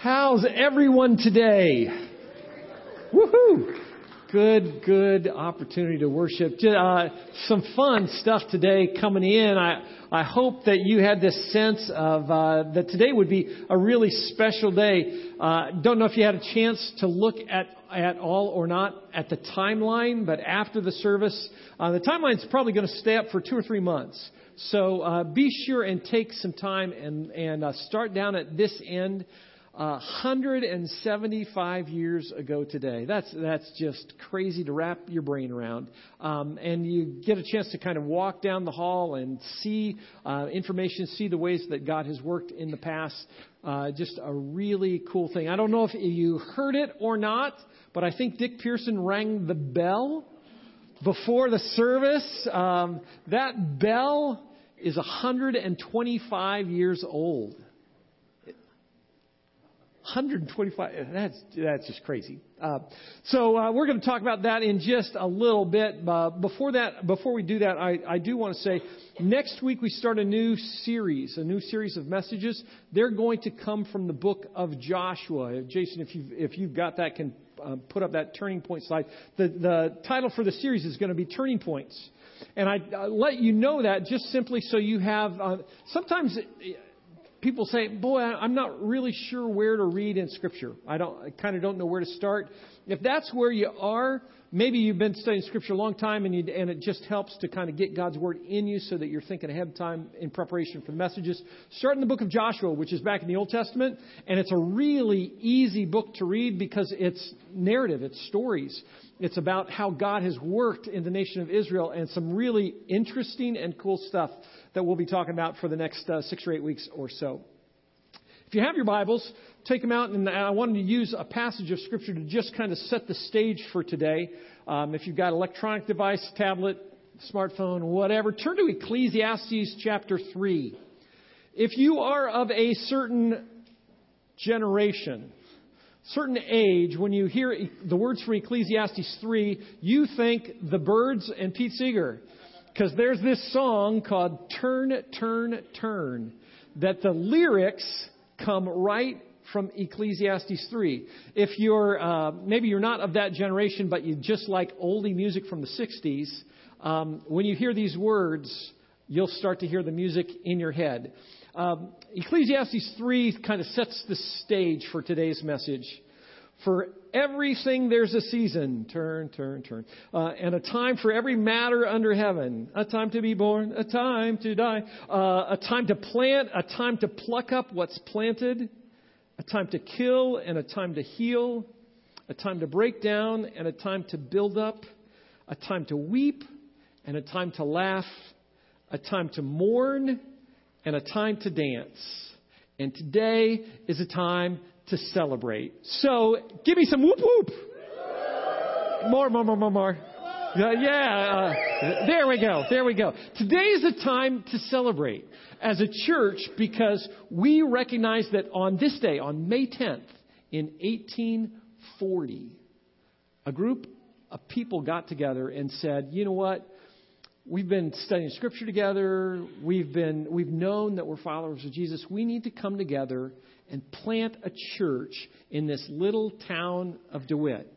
How's everyone today? Woohoo! Good opportunity to worship. Some fun stuff today coming in. I hope that you had this sense of that today would be a really special day. Don't know if you had a chance to look at all or not at the timeline, but after the service, the timeline's probably going to stay up for 2 or 3 months. So be sure and take some time and start down at this end. 175 years ago today. That's just crazy to wrap your brain around. And you get a chance to kind of walk down the hall and see information, see the ways that God has worked in the past. Just a really cool thing. I don't know if you heard it or not, but I think Dick Pearson rang the bell before the service. That bell is 125 years old. 125, that's just crazy. So we're going to talk about that in just a little bit. Before we do that, I do want to say next week we start a new series of messages. They're going to come from the book of Joshua. Jason, if you've got that, can put up that turning point slide. The title for the series is going to be Turning Points. And I let you know that just simply so you have, sometimes people say, boy, I'm not really sure where to read in Scripture. I kind of don't know where to start. If that's where you are, maybe you've been studying Scripture a long time and it just helps to kind of get God's Word in you so that you're thinking ahead of time in preparation for the messages. Start in the book of Joshua, which is back in the Old Testament, and it's a really easy book to read because it's narrative, it's stories. It's about how God has worked in the nation of Israel and some really interesting and cool stuff that we'll be talking about for the next 6 or 8 weeks or so. If you have your Bibles, take them out. And I wanted to use a passage of Scripture to just kind of set the stage for today. If you've got an electronic device, tablet, smartphone, whatever, turn to Ecclesiastes chapter 3. If you are of a certain generation, certain age, when you hear the words from Ecclesiastes 3, you think the Birds and Pete Seeger, because there's this song called Turn, Turn, Turn, that the lyrics come right from Ecclesiastes 3. If you're, maybe you're not of that generation, but you just like oldie music from the 60s, when you hear these words, you'll start to hear the music in your head. Ecclesiastes 3 kind of sets the stage for today's message. For everything there's a season, turn, turn, turn, and a time for every matter under heaven, a time to be born, a time to die, a time to plant, a time to pluck up what's planted, a time to kill and a time to heal, a time to break down and a time to build up, a time to weep and a time to laugh, a time to mourn and a time to dance. And today is a time to celebrate. So give me some whoop whoop. More. There we go. Today is a time to celebrate as a church because we recognize that on this day, on May 10th, in 1840, a group of people got together and said, you know what? We've been studying Scripture together. We've known that we're followers of Jesus. We need to come together and plant a church in this little town of DeWitt.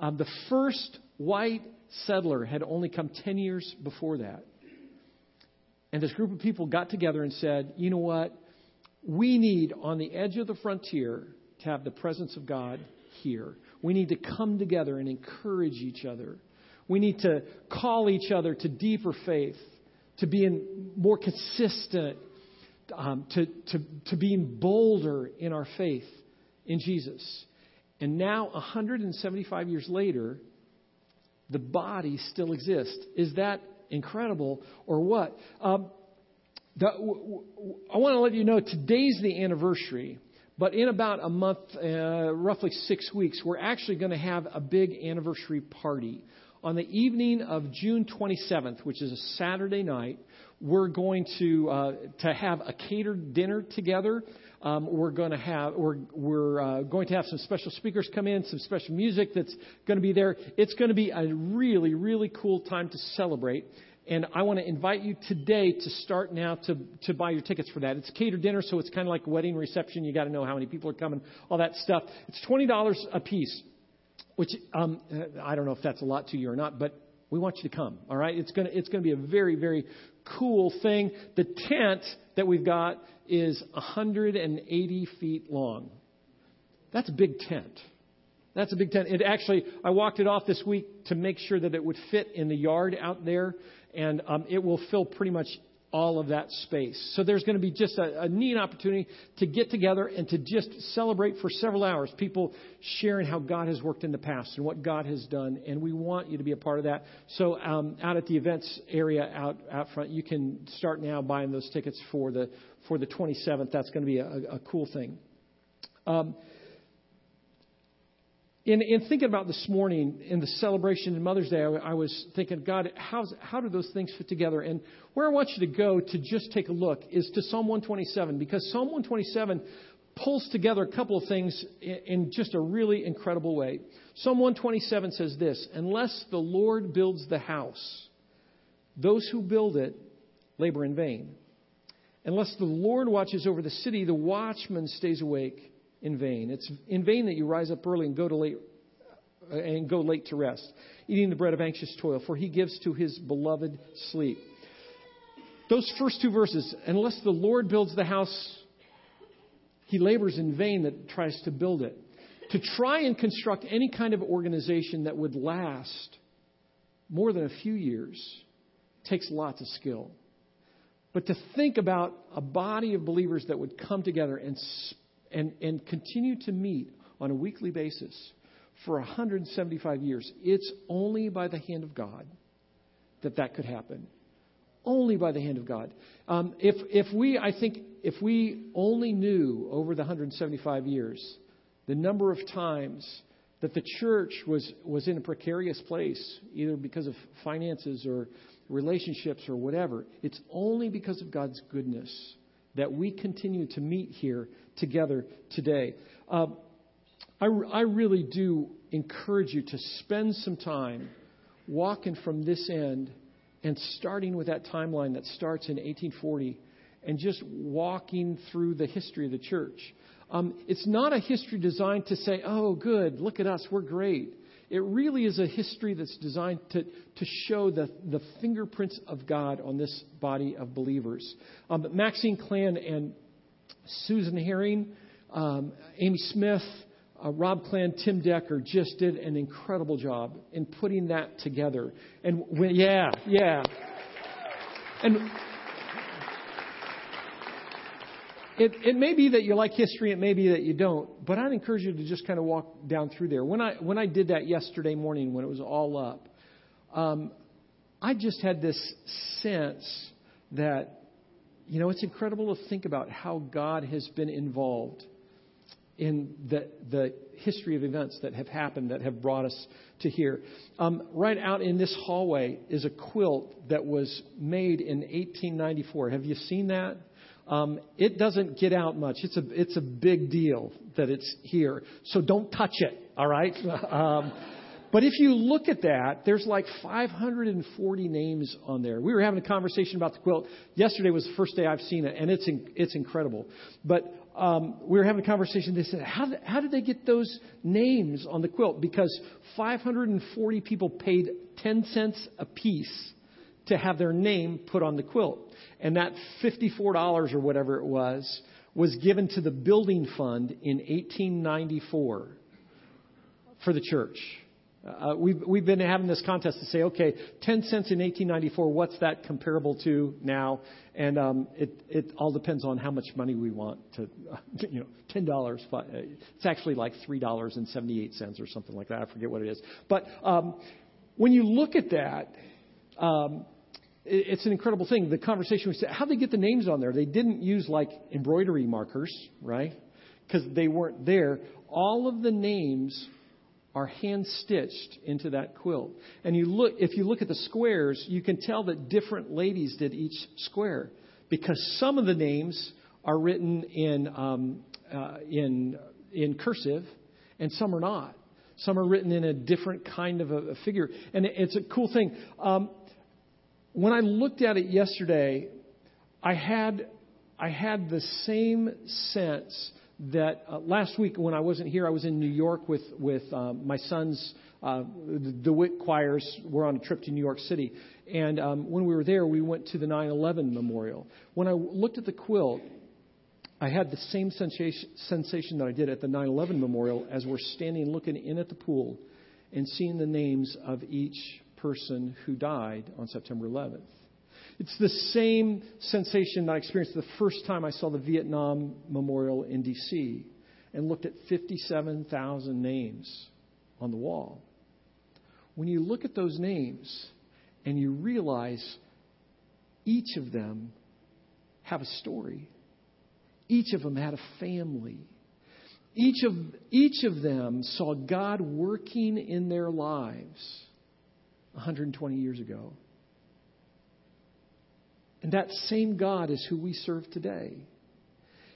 The first white settler had only come 10 years before that. And this group of people got together and said, you know what? We need, on the edge of the frontier, to have the presence of God here. We need to come together and encourage each other. We need to call each other to deeper faith, to being more consistent, to being bolder in our faith in Jesus. And now, 175 years later, the body still exists. Is that incredible or what? I want to let you know today's the anniversary. But in about a month, roughly 6 weeks, we're actually going to have a big anniversary party. On the evening of June 27th, which is a Saturday night, we're going to have a catered dinner together. We're going to have some special speakers come in, some special music that's going to be there. It's going to be a really, really cool time to celebrate. And I want to invite you today to start now to buy your tickets for that. It's catered dinner, so it's kind of like a wedding reception. You got to know how many people are coming, all that stuff. It's $20 a piece, which I don't know if that's a lot to you or not, but we want you to come. All right, it's gonna be a very, very cool thing. The tent that we've got is 180 feet long. That's a big tent. That's a big tent. It actually, I walked it off this week to make sure that it would fit in the yard out there, and it will fill pretty much all of that space. So there's going to be just a neat opportunity to get together and to just celebrate for several hours, people sharing how God has worked in the past and what God has done, and we want you to be a part of that. So out at the events area out front, you can start now buying those tickets for the 27th. That's going to be a cool thing. In thinking about this morning, in the celebration of Mother's Day, I was thinking, God, how do those things fit together? And where I want you to go to just take a look is to Psalm 127, because Psalm 127 pulls together a couple of things in just a really incredible way. Psalm 127 says this: "Unless the Lord builds the house, those who build it labor in vain. Unless the Lord watches over the city, the watchman stays awake in vain. It's in vain that you rise up early and go late to rest, eating the bread of anxious toil, for he gives to his beloved sleep." Those first two verses, unless the Lord builds the house, he labors in vain that tries to build it. To try and construct any kind of organization that would last more than a few years takes lots of skill. But to think about a body of believers that would come together and continue to meet on a weekly basis for 175 years. It's only by the hand of God that could happen. Only by the hand of God. If we only knew over the 175 years the number of times that the church was in a precarious place, either because of finances or relationships or whatever, it's only because of God's goodness that we continue to meet here together today. I really do encourage you to spend some time walking from this end and starting with that timeline that starts in 1840 and just walking through the history of the church. It's not a history designed to say, oh, good, look at us, we're great. It really is a history that's designed to show the fingerprints of God on this body of believers. Maxine Klan and Susan Herring, Amy Smith, Rob Klan, Tim Decker just did an incredible job in putting that together. And It may be that you like history, it may be that you don't, but I'd encourage you to just kind of walk down through there. When I did that yesterday morning when it was all up, I just had this sense that, you know, it's incredible to think about how God has been involved in the history of events that have happened that have brought us to here. Right out in this hallway is a quilt that was made in 1894. Have you seen that? It doesn't get out much. It's a big deal that it's here. So don't touch it. All right. But if you look at that, there's like 540 names on there. We were having a conversation about the quilt. Yesterday was the first day I've seen it, and it's incredible. But we were having a conversation. They said, how did they get those names on the quilt? Because 540 people paid 10 cents a piece to have their name put on the quilt. And that $54 or whatever it was given to the building fund in 1894 for the church. We've been having this contest to say, okay, 10 cents in 1894, what's that comparable to now? And it all depends on how much money we want to, you know, $10. It's actually like $3.78 or something like that. I forget what it is. But when you look at that, it's an incredible thing. The conversation was, how they get the names on there? They didn't use like embroidery markers, right? Because they weren't there. All of the names are hand stitched into that quilt. And if you look at the squares, you can tell that different ladies did each square, because some of the names are written in cursive, and some are not. Some are written in a different kind of a figure, and it's a cool thing. When I looked at it yesterday, I had the same sense that last week when I wasn't here, I was in New York with my son's the Witt Choirs were on a trip to New York City. And when we were there, we went to the 9/11 memorial. When I looked at the quilt, I had the same sensation that I did at the 9/11 memorial as we're standing looking in at the pool and seeing the names of each person who died on September 11th. It's the same sensation that I experienced the first time I saw the Vietnam Memorial in D.C. and looked at 57,000 names on the wall. When you look at those names and you realize each of them have a story. Each of them had a family. Each of them saw God working in their lives 120 years ago. And that same God is who we serve today.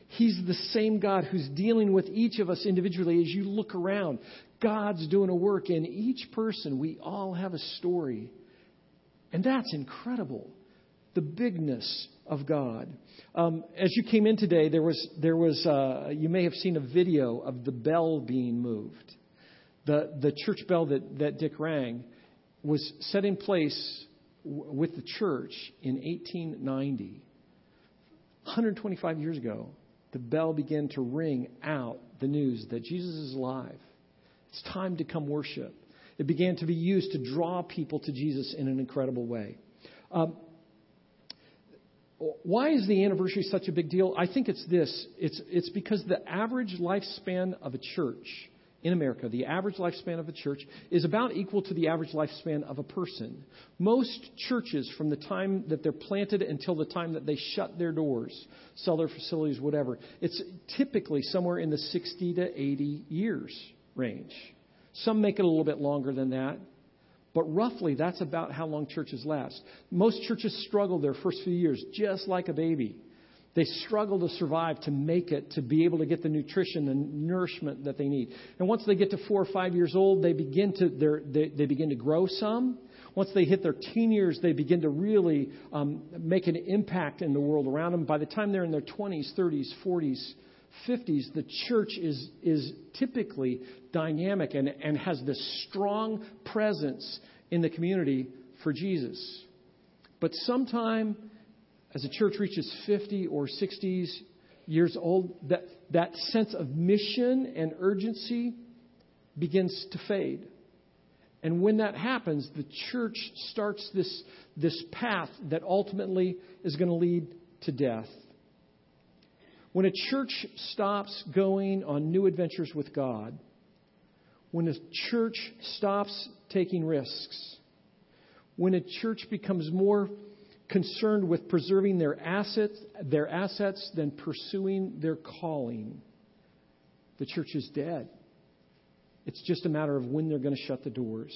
He's the same God who's dealing with each of us individually. As you look around, God's doing a work in each person. We all have a story. And that's incredible, the bigness of God. As you came in today, there was you may have seen a video of the bell being moved. The church bell that Dick rang was set in place with the church in 1890. 125 years ago, the bell began to ring out the news that Jesus is alive. It's time to come worship. It began to be used to draw people to Jesus in an incredible way. Why is the anniversary such a big deal? I think it's this. It's because the average lifespan of a church in America, the average lifespan of a church is about equal to the average lifespan of a person. Most churches, from the time that they're planted until the time that they shut their doors, sell their facilities, whatever, it's typically somewhere in the 60 to 80 years range. Some make it a little bit longer than that. But roughly, that's about how long churches last. Most churches struggle their first few years, just like a baby. They struggle to survive, to make it, to be able to get the nutrition and nourishment that they need. And once they get to 4 or 5 years old, they begin to grow some. Once they hit their teen years, they begin to really make an impact in the world around them. By the time they're in their 20s, 30s, 40s, 50s, the church is typically dynamic and has this strong presence in the community for Jesus. But sometime as a church reaches 50 or 60s years old, that sense of mission and urgency begins to fade. And when that happens, the church starts this path that ultimately is going to lead to death. When a church stops going on new adventures with God, when a church stops taking risks, when a church becomes more concerned with preserving their assets than pursuing their calling, the church is dead. It's just a matter of when they're going to shut the doors.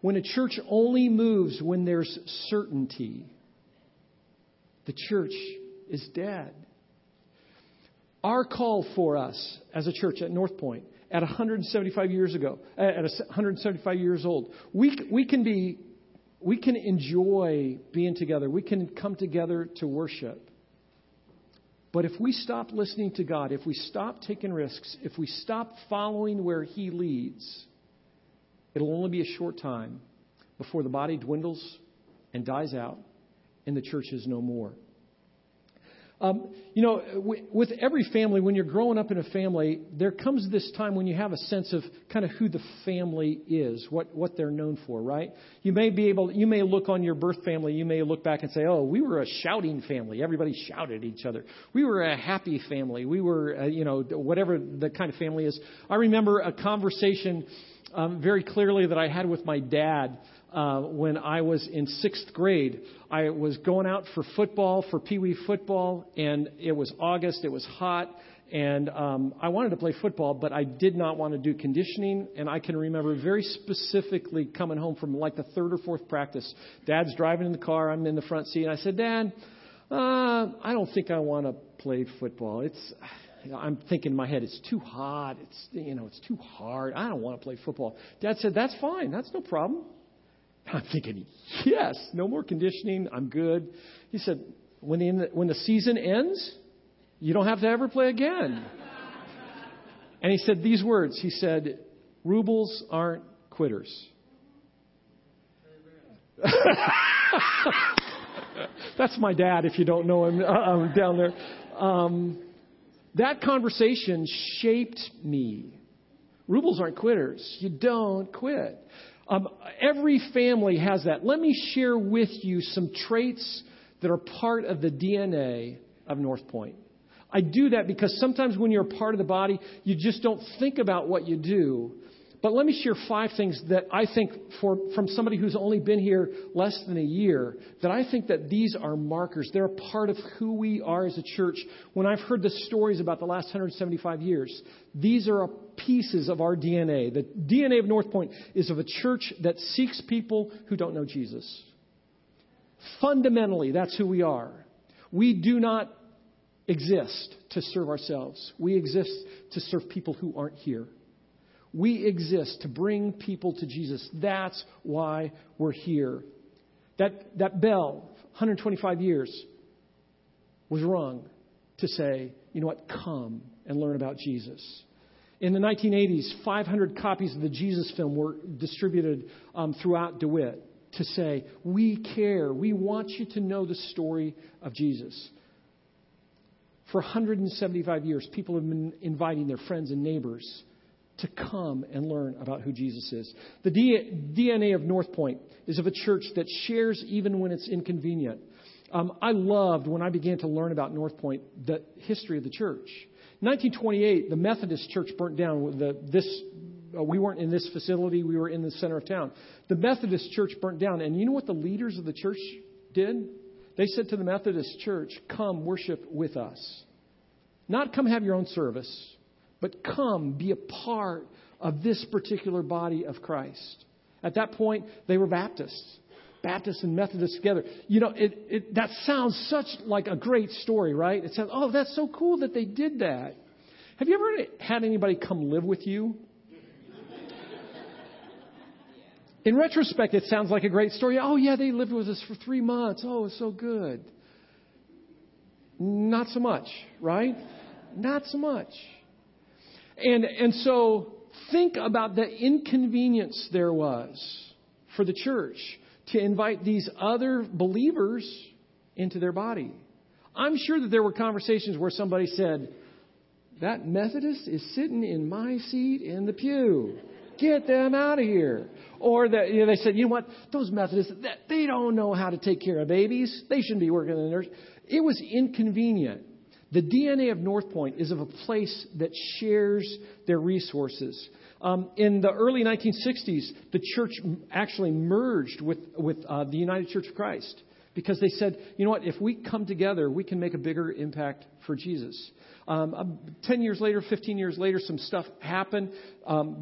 When a church only moves when there's certainty, the church is dead. Our call for us as a church at Northpointe, at 175 years ago, at 175 years old, we can enjoy being together. We can come together to worship. But if we stop listening to God, if we stop taking risks, if we stop following where He leads, it'll only be a short time before the body dwindles and dies out and the church is no more. With every family, when you're growing up in a family, there comes this time when you have a sense of kind of who the family is, what they're known for, right? You may look on your birth family, you may look back and say, oh, we were a shouting family. Everybody shouted at each other. We were a happy family. We were, whatever the kind of family is. I remember a conversation very clearly that I had with my dad when I was in sixth grade. I was going out for football, for Pee Wee football, and it was August, it was hot, and I wanted to play football, but I did not want to do conditioning. And I can remember very specifically coming home from like the third or fourth practice. Dad's driving in the car, I'm in the front seat, and I said, Dad, I don't think I want to play football. I'm thinking in my head, it's too hot, it's too hard, I don't want to play football. Dad said, that's fine, that's no problem. I'm thinking, yes, no more conditioning. I'm good. He said, when the season ends, you don't have to ever play again. And he said these words. He said, rubles aren't quitters. That's my dad, if you don't know him, down there. That conversation shaped me. Rubles aren't quitters. You don't quit. Every family has that. Let me share with you some traits that are part of the DNA of North Point. I do that because sometimes when you're a part of the body, you just don't think about what you do. But let me share 5 things that I think from somebody who's only been here less than a year, that I think that these are markers. They're a part of who we are as a church. When I've heard the stories about the last 175 years, these are pieces of our DNA. The DNA of North Point is of a church that seeks people who don't know Jesus. Fundamentally, that's who we are. We do not exist to serve ourselves. We exist to serve people who aren't here. We exist to bring people to Jesus. That's why we're here. That bell, 125 years, was rung to say, you know what, come and learn about Jesus. In the 1980s, 500 copies of the Jesus film were distributed throughout DeWitt to say, we care. We want you to know the story of Jesus. For 175 years, people have been inviting their friends and neighbors to come and learn about who Jesus is. The DNA of North Point is of a church that shares even when it's inconvenient. I loved when I began to learn about North Point, the history of the church. In 1928, the Methodist church burnt down. We weren't in this facility. We were in the center of town. The Methodist church burnt down. And you know what the leaders of the church did? They said to the Methodist church, come worship with us. Not come have your own service, but come be a part of this particular body of Christ. At that point, they were Baptists. Baptists and Methodists together. You know, that sounds such like a great story, right? It sounds, oh, that's so cool that they did that. Have you ever had anybody come live with you? In retrospect, it sounds like a great story. Oh, yeah, they lived with us for 3 months. Oh, it's so good. Not so much, right? Not so much. And so think about the inconvenience there was for the church to invite these other believers into their body. I'm sure that there were conversations where somebody said, that Methodist is sitting in my seat in the pew. Get them out of here. Or that, you know, they said, you know what? Those Methodists, they don't know how to take care of babies. They shouldn't be working in the nursery. It was inconvenient. The DNA of North Point is of a place that shares their resources. In the early 1960s, the church actually merged with the United Church of Christ because they said, you know what, if we come together, we can make a bigger impact for Jesus. 10 years later, 15 years later, some stuff happened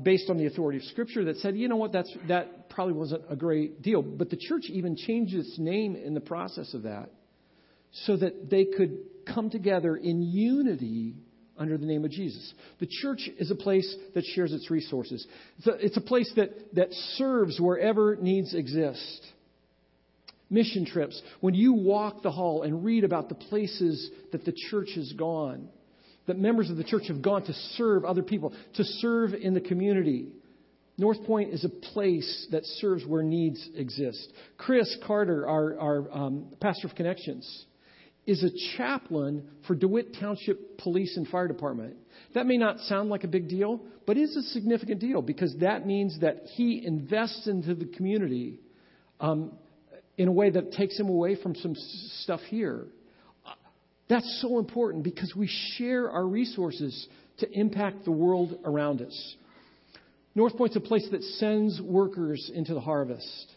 based on the authority of Scripture that said, you know what, that probably wasn't a great deal. But the church even changed its name in the process of that, so that they could come together in unity under the name of Jesus. The church is a place that shares its resources. It's a place that serves wherever needs exist. Mission trips. When you walk the hall and read about the places that the church has gone, that members of the church have gone to serve other people, to serve in the community. North Point is a place that serves where needs exist. Chris Carter, our pastor of Connections, is a chaplain for DeWitt Township Police and Fire Department. That may not sound like a big deal, but it is a significant deal because that means that he invests into the community in a way that takes him away from some stuff here. That's so important because we share our resources to impact the world around us. North Point's a place that sends workers into the harvest.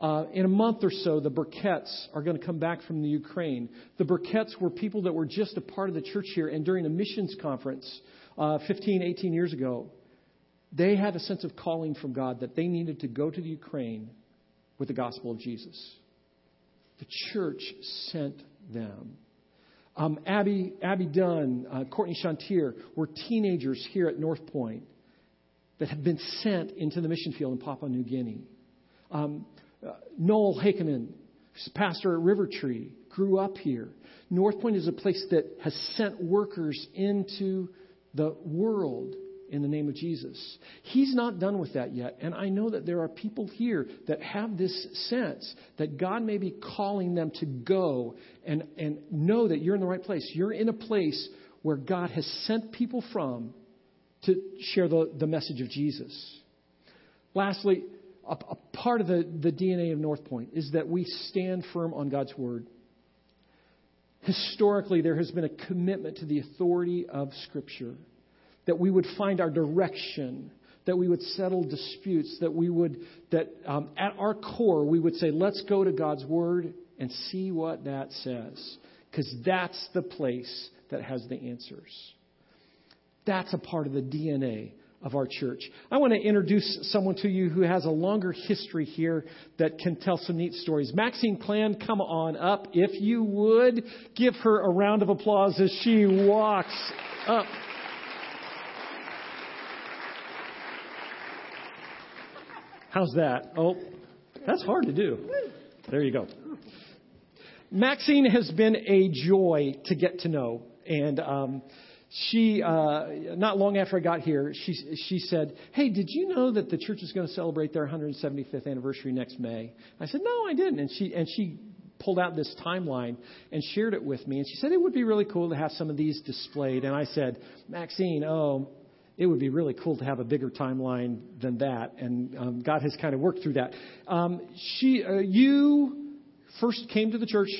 In a month or so, the Burketts are going to come back from the Ukraine. The Burketts were people that were just a part of the church here. And during a missions conference 18 years ago, they had a sense of calling from God that they needed to go to the Ukraine with the gospel of Jesus. The church sent them. Abby Dunn, Courtney Chantier were teenagers here at North Point that had been sent into the mission field in Papua New Guinea. Noel Hickman, who's pastor at River Tree, grew up here. Northpointe is a place that has sent workers into the world in the name of Jesus. He's not done with that yet. And I know that there are people here that have this sense that God may be calling them to go and know that you're in the right place. You're in a place where God has sent people from to share the message of Jesus. Lastly, a part of the DNA of Northpointe is that we stand firm on God's word. Historically, there has been a commitment to the authority of Scripture, that we would find our direction, that we would settle disputes, that at our core, we would say, let's go to God's word and see what that says, because that's the place that has the answers. That's a part of the DNA of our church. I want to introduce someone to you who has a longer history here that can tell some neat stories. Maxine Klan, come on up. If you would, give her a round of applause as she walks up. How's that? Oh, that's hard to do. There you go. Maxine has been a joy to get to know. And she, not long after I got here, she said, hey, did you know that the church is going to celebrate their 175th anniversary next May? I said, no, I didn't. And she pulled out this timeline and shared it with me. And she said, it would be really cool to have some of these displayed. And I said, Maxine, it would be really cool to have a bigger timeline than that. And God has kind of worked through that. You first came to the church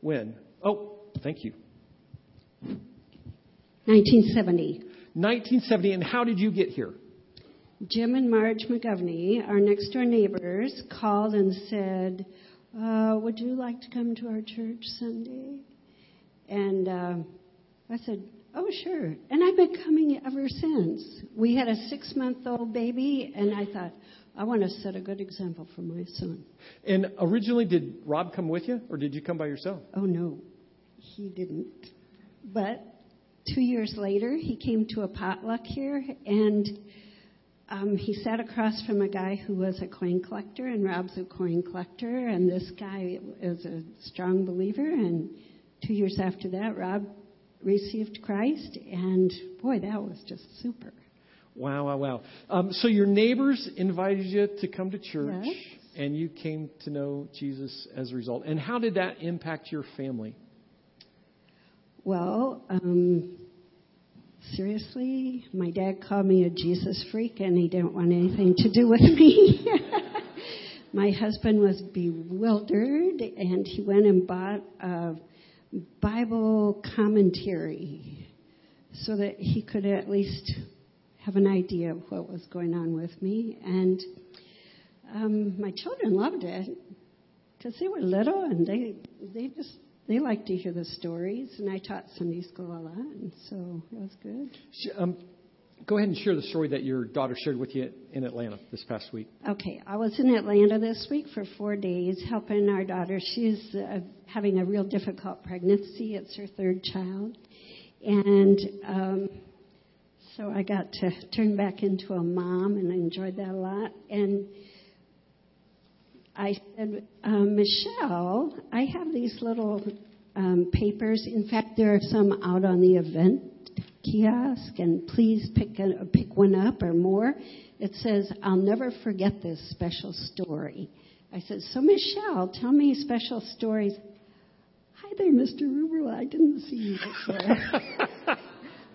when? Oh, thank you. 1970. 1970. And how did you get here? Jim and Marge McGovney, our next door neighbors, called and said, would you like to come to our church Sunday? And I said, oh, sure. And I've been coming ever since. We had a 6-month-old baby, and I thought, I want to set a good example for my son. And originally, did Rob come with you, or did you come by yourself? Oh, no, he didn't. But 2 years later, he came to a potluck here, and he sat across from a guy who was a coin collector, and Rob's a coin collector, and this guy is a strong believer. And 2 years after that, Rob received Christ, and boy, that was just super. Wow. So your neighbors invited you to come to church, yes, and you came to know Jesus as a result. And how did that impact your family? Well, seriously, my dad called me a Jesus freak, and he didn't want anything to do with me. My husband was bewildered, and he went and bought a Bible commentary so that he could at least have an idea of what was going on with me. And my children loved it because they were little, and they liked to hear the stories. And I taught Sunday school a lot, and so it was good. Go ahead and share the story that your daughter shared with you in Atlanta this past week. Okay, I was in Atlanta this week for 4 days helping our daughter. She's having a real difficult pregnancy. It's her third child. And so I got to turn back into a mom, and I enjoyed that a lot. And I said, Michelle, I have these little papers. In fact, there are some out on the event kiosk, and please pick one up or more. It says, I'll never forget this special story. I said, so Michelle, tell me special stories. Hi there, Mr. Ruberl. I didn't see you before.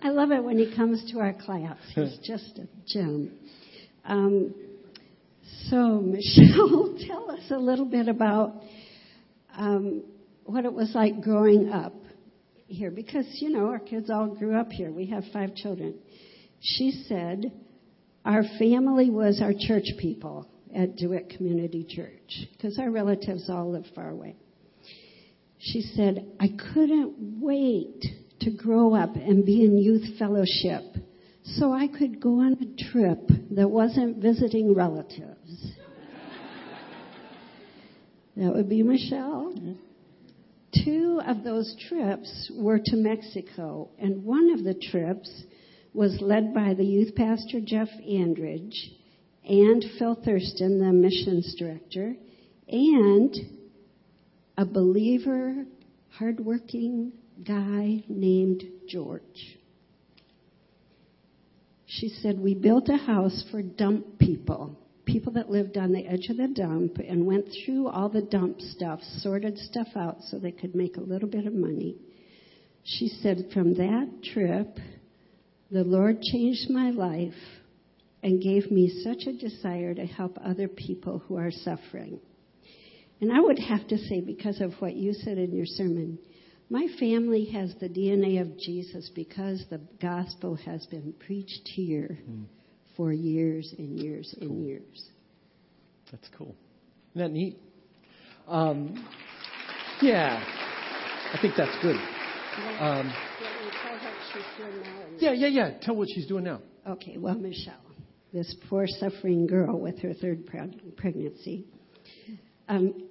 I love it when he comes to our class. He's just a gem. So, Michelle, tell us a little bit about what it was like growing up here. Because, you know, our kids all grew up here. We have 5 children. She said, our family was our church people at DeWitt Community Church, because our relatives all live far away. She said, I couldn't wait to grow up and be in youth fellowship so I could go on a trip that wasn't visiting relatives. That would be Michelle. 2 of those trips were to Mexico, and one of the trips was led by the youth pastor, Jeff Andridge, and Phil Thurston, the missions director, and a believer, hardworking guy named George. She said, we built a house for dump people, people that lived on the edge of the dump and went through all the dump stuff, sorted stuff out so they could make a little bit of money. She said, from that trip, the Lord changed my life and gave me such a desire to help other people who are suffering. And I would have to say, because of what you said in your sermon, my family has the DNA of Jesus because the gospel has been preached here for years and years and years. That's cool. Isn't that neat? Yeah, I think that's good. Tell what she's doing now. Okay, well, Michelle, this poor suffering girl with her third pregnancy,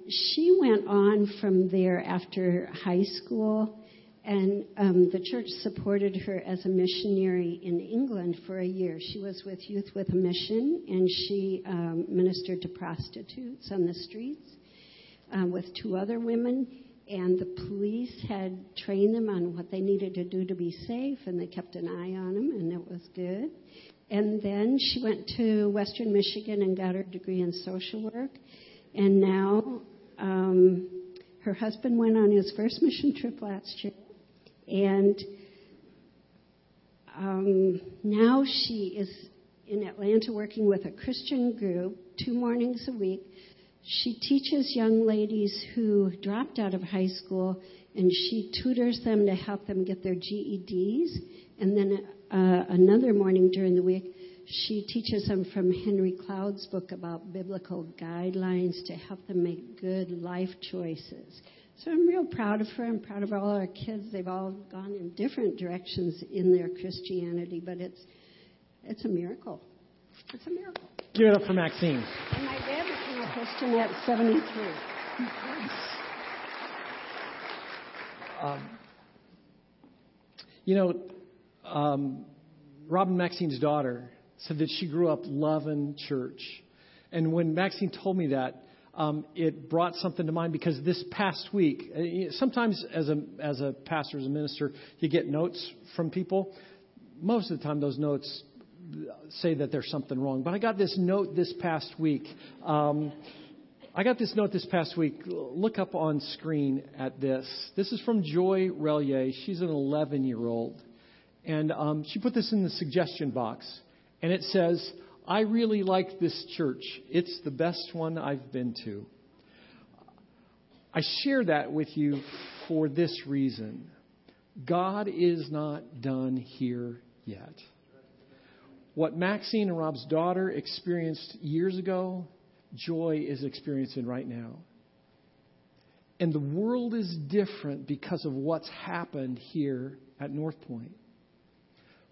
she went on from there after high school, and the church supported her as a missionary in England for a year. She was with Youth with a Mission, and she ministered to prostitutes on the streets with two other women. And the police had trained them on what they needed to do to be safe, and they kept an eye on them, and it was good. And then she went to Western Michigan and got her degree in social work. And now her husband went on his first mission trip last year. And now she is in Atlanta working with a Christian group 2 mornings a week. She teaches young ladies who dropped out of high school, and she tutors them to help them get their GEDs. And then another morning during the week, she teaches them from Henry Cloud's book about biblical guidelines to help them make good life choices. So I'm real proud of her. I'm proud of all our kids. They've all gone in different directions in their Christianity, but it's a miracle. It's a miracle. Give it up for Maxine. And my dad became a Christian at 73. Rob and Maxine's daughter said that she grew up loving church. And when Maxine told me that, it brought something to mind, because this past week, sometimes as a pastor, as a minister, you get notes from people. Most of the time those notes say that there's something wrong. But I got this note this past week. Look up on screen at this. This is from Joy Relier. She's an 11-year-old. And she put this in the suggestion box. And it says, I really like this church. It's the best one I've been to. I share that with you for this reason. God is not done here yet. What Maxine and Rob's daughter experienced years ago, Joy is experiencing right now. And the world is different because of what's happened here at Northpointe.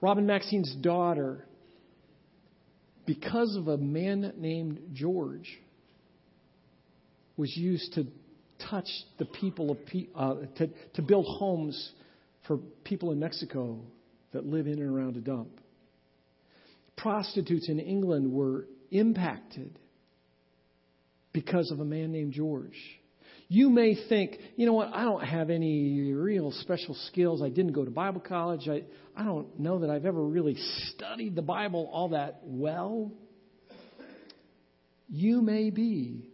Rob and Maxine's daughter, because of a man named George, was used to touch the people of to build homes for people in Mexico that live in and around a dump. Prostitutes in England were impacted because of a man named George. You may think, you know what, I don't have any real special skills. I didn't go to Bible college. I don't know that I've ever really studied the Bible all that well. You may be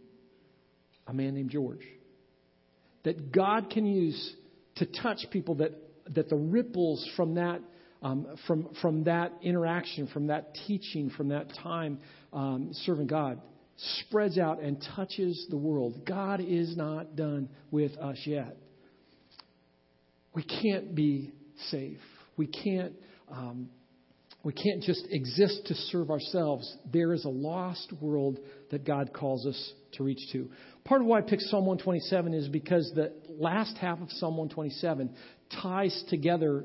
a man named George that God can use to touch people, that the ripples from that from that interaction, from that teaching, from that time serving God, spreads out and touches the world. God is not done with us yet. We can't be safe. We can't just exist to serve ourselves. There is a lost world that God calls us to reach to. Part of why I picked Psalm 127 is because the last half of Psalm 127 ties together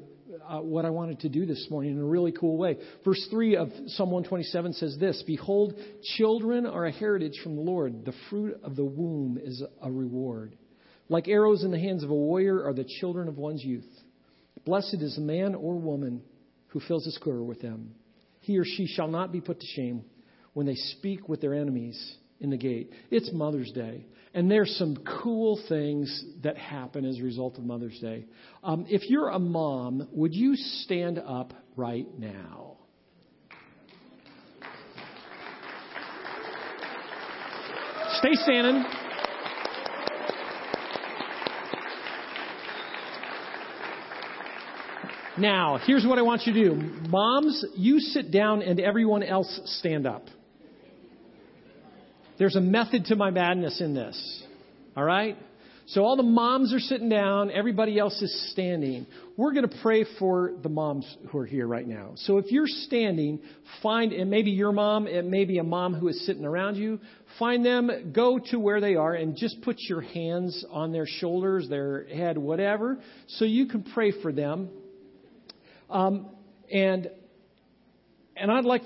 what I wanted to do this morning in a really cool way. Verse 3 of Psalm 127 says this: Behold, children are a heritage from the Lord. The fruit of the womb is a reward. Like arrows in the hands of a warrior are the children of one's youth. Blessed is the man or woman who fills his quiver with them. He or she shall not be put to shame when they speak with their enemies in the gate. It's Mother's Day. And there's some cool things that happen as a result of Mother's Day. If you're a mom, would you stand up right now? Stay standing. Now, here's what I want you to do. Moms, you sit down and everyone else stand up. There's a method to my madness in this. All right? So all the moms are sitting down. Everybody else is standing. We're going to pray for the moms who are here right now. So if you're standing, find, and maybe your mom, it may be a mom who is sitting around you. Find them, go to where they are, and just put your hands on their shoulders, their head, whatever, so you can pray for them. And I'd like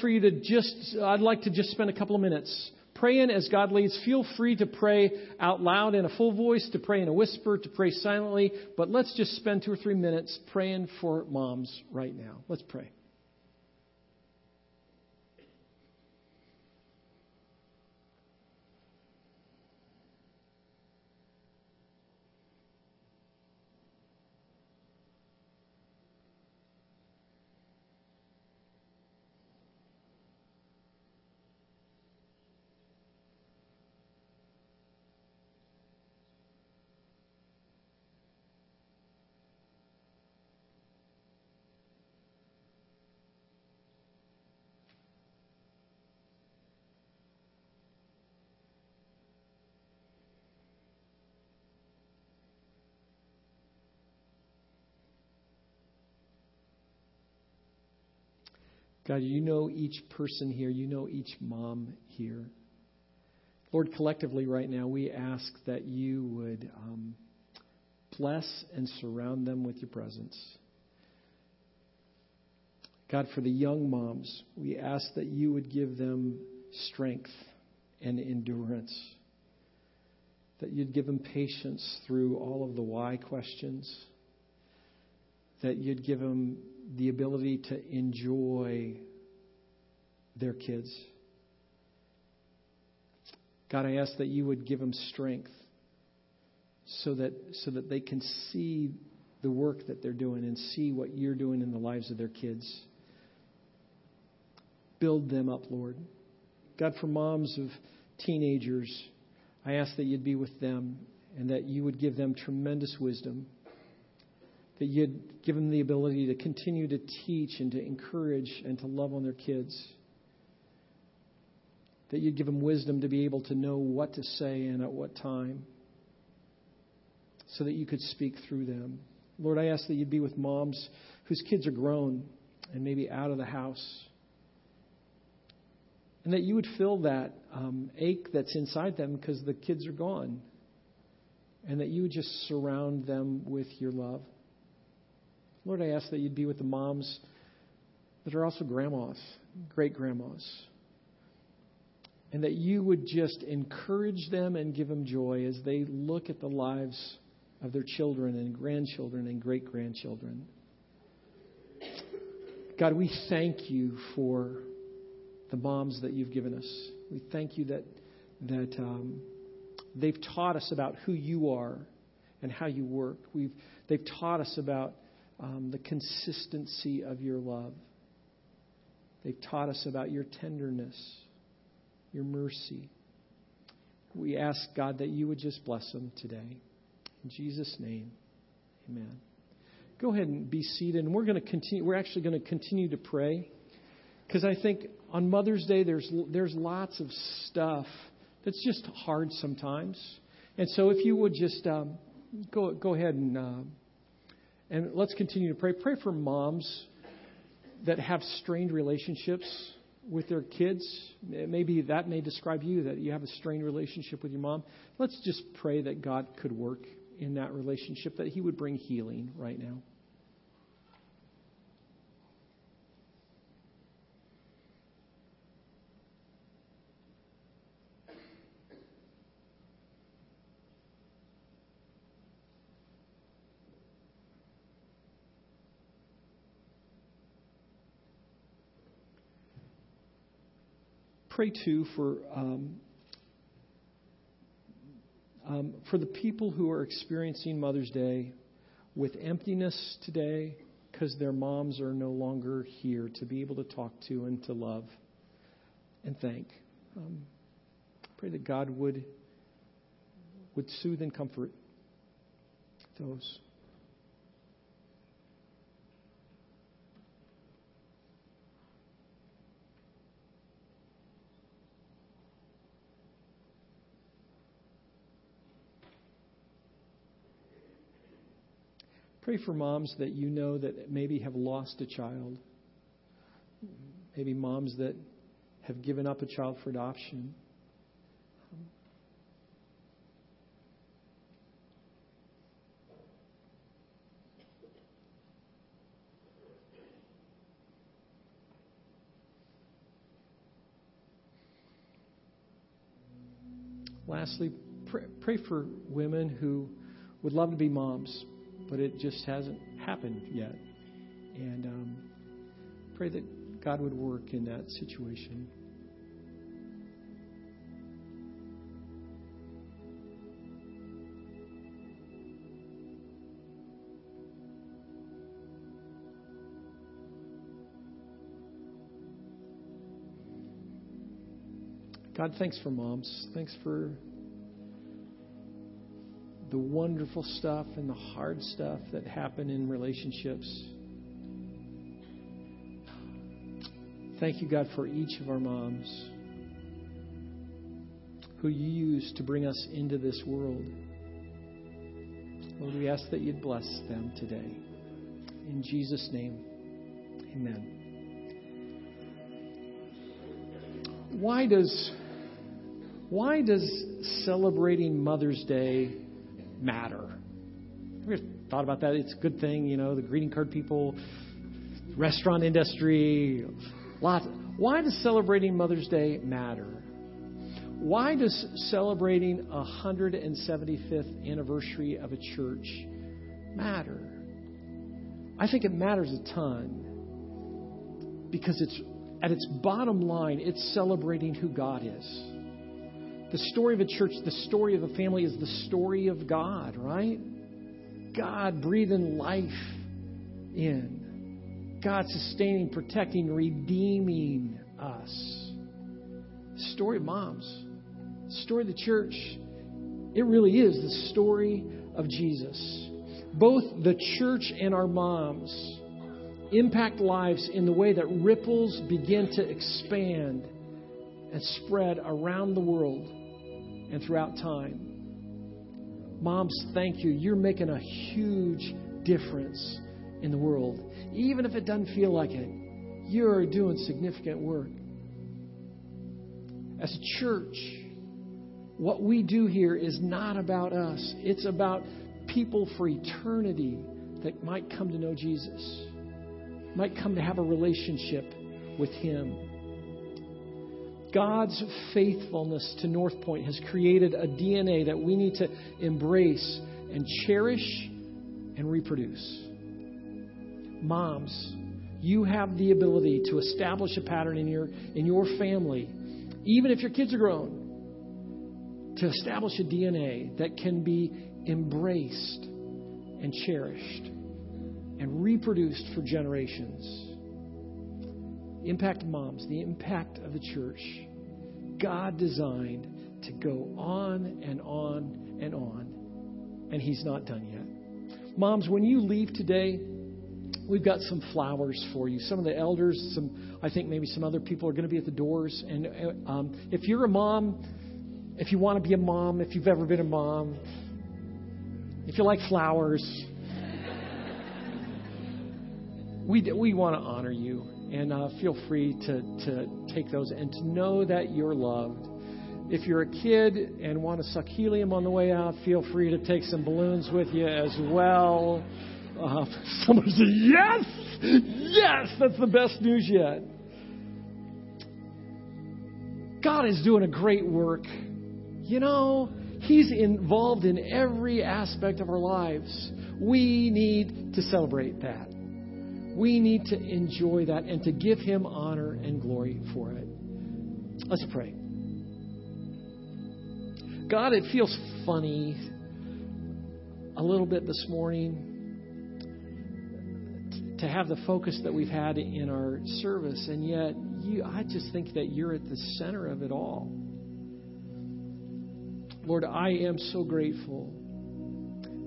to just spend a couple of minutes praying as God leads. Feel free to pray out loud in a full voice, to pray in a whisper, to pray silently. But let's just spend 2 or 3 minutes praying for moms right now. Let's pray. God, you know each person here. You know each mom here. Lord, collectively right now, we ask that you would bless and surround them with your presence. God, for the young moms, we ask that you would give them strength and endurance, that you'd give them patience through all of the why questions, that you'd give them the ability to enjoy their kids. God, I ask that you would give them strength so that they can see the work that they're doing and see what you're doing in the lives of their kids. Build them up, Lord. God, for moms of teenagers, I ask that you'd be with them and that you would give them tremendous wisdom, that you'd give them the ability to continue to teach and to encourage and to love on their kids, that you'd give them wisdom to be able to know what to say and at what time, so that you could speak through them. Lord, I ask that you'd be with moms whose kids are grown and maybe out of the house, and that you would fill that ache that's inside them because the kids are gone, and that you would just surround them with your love. Lord, I ask that you'd be with the moms that are also grandmas, great-grandmas, and that you would just encourage them and give them joy as they look at the lives of their children and grandchildren and great-grandchildren. God, we thank you for the moms that you've given us. We thank you that they've taught us about who you are and how you work. They've taught us about the consistency of your love. They've taught us about your tenderness, your mercy. We ask, God, that you would just bless them today. In Jesus' name, amen. Go ahead and be seated. And we're going to continue. We're actually going to continue to pray, because I think on Mother's Day there's lots of stuff that's just hard sometimes. And so if you would just go ahead and. And let's continue to pray. Pray for moms that have strained relationships with their kids. Maybe that may describe you, that you have a strained relationship with your mom. Let's just pray that God could work in that relationship, that he would bring healing right now. pray too for the people who are experiencing Mother's Day with emptiness today because their moms are no longer here to be able to talk to and to love and thank. Pray that God would soothe and comfort those. Pray for moms that you know that maybe have lost a child. Maybe moms that have given up a child for adoption. Lastly, pray for women who would love to be moms, but it just hasn't happened yet. And pray that God would work in that situation. God, thanks for moms. Thanks for the wonderful stuff and the hard stuff that happen in relationships. Thank you, God, for each of our moms who you use to bring us into this world. Lord, we ask that you'd bless them today. In Jesus' name, amen. Why does celebrating Mother's Day matter? Have you ever thought about that? It's a good thing, you know, the greeting card people, restaurant industry, lots. Why does celebrating Mother's Day matter? Why does celebrating a 175th anniversary of a church matter? I think it matters a ton because it's at its bottom line, it's celebrating who God is. The story of a church, the story of a family is the story of God, right? God breathing life in. God sustaining, protecting, redeeming us. Story of moms. Story of the church. It really is the story of Jesus. Both the church and our moms impact lives in the way that ripples begin to expand and spread around the world. And throughout time. Moms, thank you. You're making a huge difference in the world. Even if it doesn't feel like it, you're doing significant work. As a church, what we do here is not about us. It's about people for eternity that might come to know Jesus, might come to have a relationship with him. God's faithfulness to Northpointe has created a DNA that we need to embrace and cherish and reproduce. Moms, you have the ability to establish a pattern in your family, even if your kids are grown, to establish a DNA that can be embraced and cherished and reproduced for generations. Impact moms, the impact of the church, God designed to go on and on and on, and he's not done yet. Moms, when you leave today, we've got some flowers for you. Some of the elders, I think maybe some other people are going to be at the doors. And if you're a mom, if you want to be a mom, if you've ever been a mom, if you like flowers, we want to honor you. And feel free to take those and to know that you're loved. If you're a kid and want to suck helium on the way out, feel free to take some balloons with you as well. Someone said, yes, that's the best news yet. God is doing a great work. You know, he's involved in every aspect of our lives. We need to celebrate that. We need to enjoy that and to give him honor and glory for it. Let's pray. God, it feels funny a little bit this morning to have the focus that we've had in our service, and yet I just think that you're at the center of it all. Lord, I am so grateful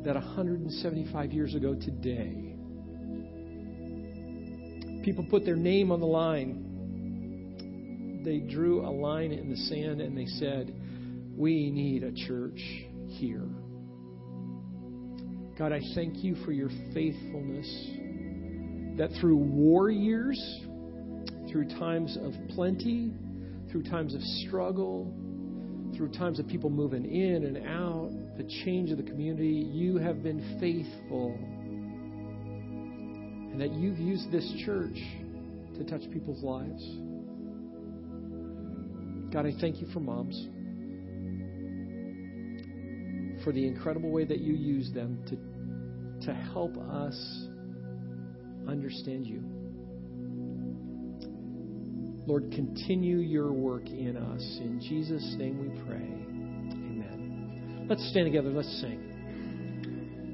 that 175 years ago today, people put their name on the line. They drew a line in the sand and they said, we need a church here. God, I thank you for your faithfulness, that through war years, through times of plenty, through times of struggle, through times of people moving in and out, the change of the community, you have been faithful. And that you've used this church to touch people's lives. God, I thank you for moms, for the incredible way that you use them to help us understand you. Lord, continue your work in us. In Jesus' name we pray. Amen. Let's stand together. Let's sing.